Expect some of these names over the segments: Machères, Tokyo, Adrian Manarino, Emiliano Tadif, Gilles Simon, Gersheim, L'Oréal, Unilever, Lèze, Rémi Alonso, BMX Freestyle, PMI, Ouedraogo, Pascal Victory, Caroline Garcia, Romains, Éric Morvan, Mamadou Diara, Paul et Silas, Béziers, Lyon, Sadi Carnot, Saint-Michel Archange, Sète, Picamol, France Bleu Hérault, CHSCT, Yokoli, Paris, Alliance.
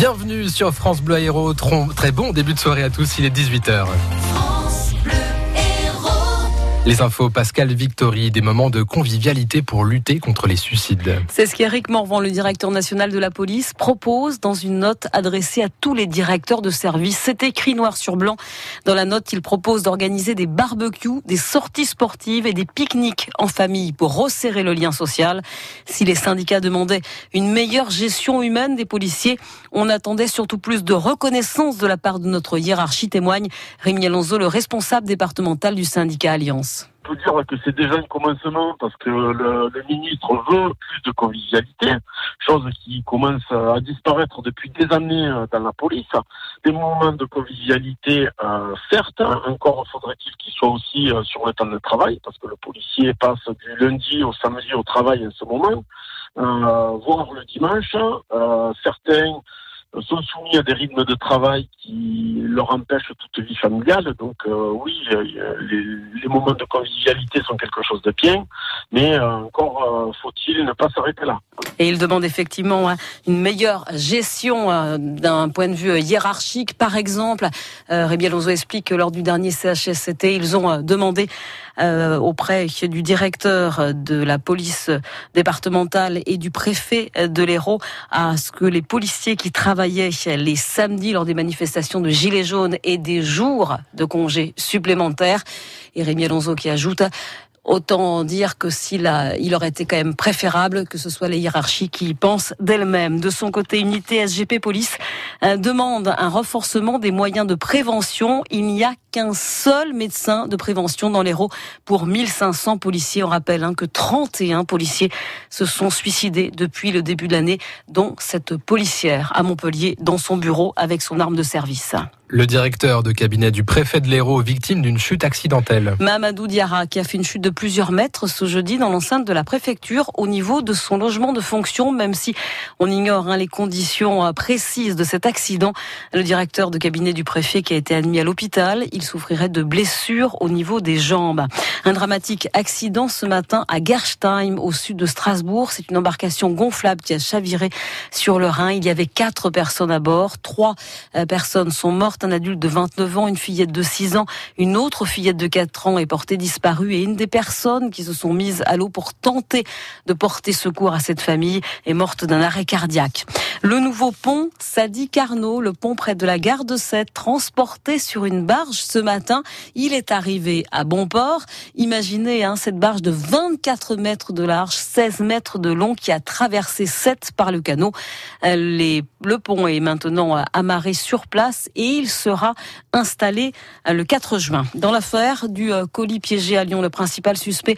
Bienvenue sur France Bleu Hérault. Très bon début de soirée à tous, il est 18h. France Bleu Hérault. Les infos, Pascal Victory, des moments de convivialité pour lutter contre les suicides. C'est ce qu'Éric Morvan, le directeur national de la police, propose dans une note adressée à tous les directeurs de service. C'est écrit noir sur blanc. Dans la note, il propose d'organiser des barbecues, des sorties sportives et des pique-niques en famille pour resserrer le lien social. Si les syndicats demandaient une meilleure gestion humaine des policiers, on attendait surtout plus de reconnaissance de la part de notre hiérarchie, témoigne Rémi Alonso, le responsable départemental du syndicat Alliance. On peut dire que c'est déjà un commencement parce que le ministre veut plus de convivialité, chose qui commence à disparaître depuis des années dans la police. Des moments de convivialité, certes, encore faudrait-il qu'ils soient aussi sur le temps de travail parce que le policier passe du lundi au samedi au travail en ce moment, voire le dimanche. Certains sont soumis à des rythmes de travail qui leur empêchent toute vie familiale. Donc oui, les moments de convivialité sont quelque chose de bien, mais encore faut-il ne pas s'arrêter là. Et il demande effectivement une meilleure gestion d'un point de vue hiérarchique. Par exemple, Rémi Alonso explique que lors du dernier CHSCT, ils ont demandé auprès du directeur de la police départementale et du préfet de l'Hérault à ce que les policiers qui travaillaient les samedis lors des manifestations de gilets jaunes et des jours de congés supplémentaires. Et Rémi Alonso qui ajoute, autant dire que il aurait été quand même préférable que ce soit les hiérarchies qui y pensent d'elles-mêmes. De son côté, unité SGP Police demande un renforcement des moyens de prévention. Il n'y a qu'un seul médecin de prévention dans l'Hérault pour 1500 policiers. On rappelle que 31 policiers se sont suicidés depuis le début de l'année, dont cette policière à Montpellier dans son bureau avec son arme de service. Le directeur de cabinet du préfet de l'Hérault, victime d'une chute accidentelle. Mamadou Diara, qui a fait une chute de plusieurs mètres ce jeudi dans l'enceinte de la préfecture au niveau de son logement de fonction, même si on ignore les conditions précises de cet accident. Le directeur de cabinet du préfet qui a été admis à l'hôpital, il souffrirait de blessures au niveau des jambes. Un dramatique accident ce matin à Gersheim, au sud de Strasbourg. C'est une embarcation gonflable qui a chaviré sur le Rhin. Il y avait 4 personnes à bord. 3 personnes sont mortes. Un adulte de 29 ans, une fillette de 6 ans, une autre fillette de 4 ans est portée disparue et une des personnes qui se sont mises à l'eau pour tenter de porter secours à cette famille est morte d'un arrêt cardiaque. Le nouveau pont Sadi Carnot, le pont près de la gare de Sète, transporté sur une barge ce matin, il est arrivé à Bonport. Imaginez cette barge de 24 mètres de large, 16 mètres de long qui a traversé Sète par le canot. Le pont est maintenant amarré sur place et il sera installé le 4 juin. Dans l'affaire du colis piégé à Lyon, le principal suspect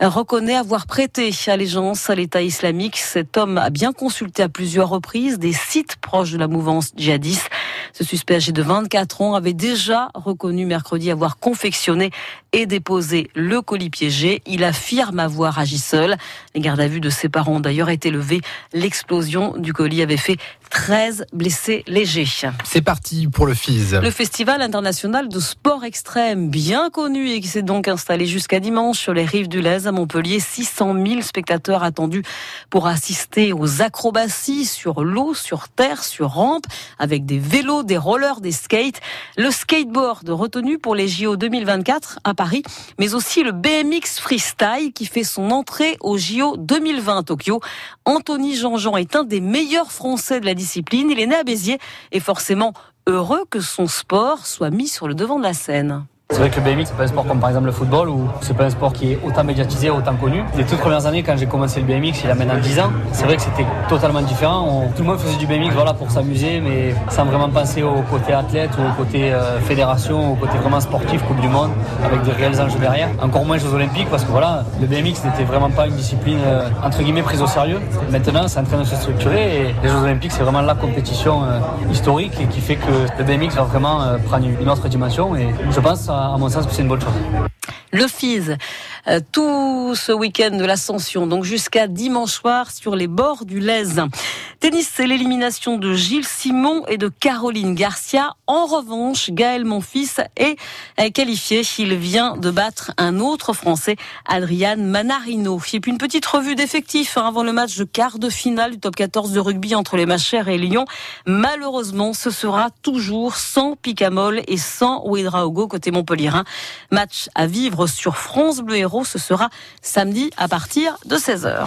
reconnaît avoir prêté allégeance à l'État islamique. Cet homme a bien consulté à plusieurs reprises des sites proches de la mouvance djihadiste. Ce suspect âgé de 24 ans avait déjà reconnu mercredi avoir confectionné et déposé le colis piégé. Il affirme avoir agi seul. Les gardes à vue de ses parents ont d'ailleurs été levés. L'explosion du colis avait fait 13 blessés légers. C'est parti pour le FIS. Le Festival international de sport extrême, bien connu et qui s'est donc installé jusqu'à dimanche sur les rives du Lèze à Montpellier. 600 000 spectateurs attendus pour assister aux acrobaties sur l'eau, sur terre, sur rampe, avec des vélos, des rollers, des skates. Le skateboard retenu pour les JO 2024 à Paris, mais aussi le BMX Freestyle qui fait son entrée aux JO 2020 à Tokyo. Anthony Jeanjean est un des meilleurs Français de la discipline. Il est né à Béziers et forcément heureux que son sport soit mis sur le devant de la scène. C'est vrai que le BMX, c'est pas un sport comme par exemple le football, ou c'est pas un sport qui est autant médiatisé, autant connu. Les toutes premières années, quand j'ai commencé le BMX, il y a maintenant 10 ans, c'est vrai que c'était totalement différent. Tout le monde faisait du BMX pour s'amuser, mais sans vraiment penser au côté athlète, ou au côté fédération, au côté vraiment sportif, Coupe du Monde, avec des réels enjeux derrière. Encore moins Jeux Olympiques, parce que le BMX n'était vraiment pas une discipline, entre guillemets, prise au sérieux. Maintenant, c'est en train de se structurer, et les Jeux Olympiques, c'est vraiment la compétition historique, et qui fait que le BMX va vraiment prendre une autre dimension, et je pense, à mon sens, c'est une bonne chose. Le FIS, tout ce week-end de l'Ascension, donc jusqu'à dimanche soir sur les bords du Lèze. Tennis, c'est l'élimination de Gilles Simon et de Caroline Garcia. En revanche, Gaël Monfils est qualifié. Il vient de battre un autre Français, Adrian Manarino. Et puis une petite revue d'effectifs avant le match de quart de finale du top 14 de rugby entre les Machères et Lyon. Malheureusement, ce sera toujours sans Picamol et sans Ouedraogo côté Montpellier. Match à vivre sur France Bleu Hérault, ce sera samedi à partir de 16h.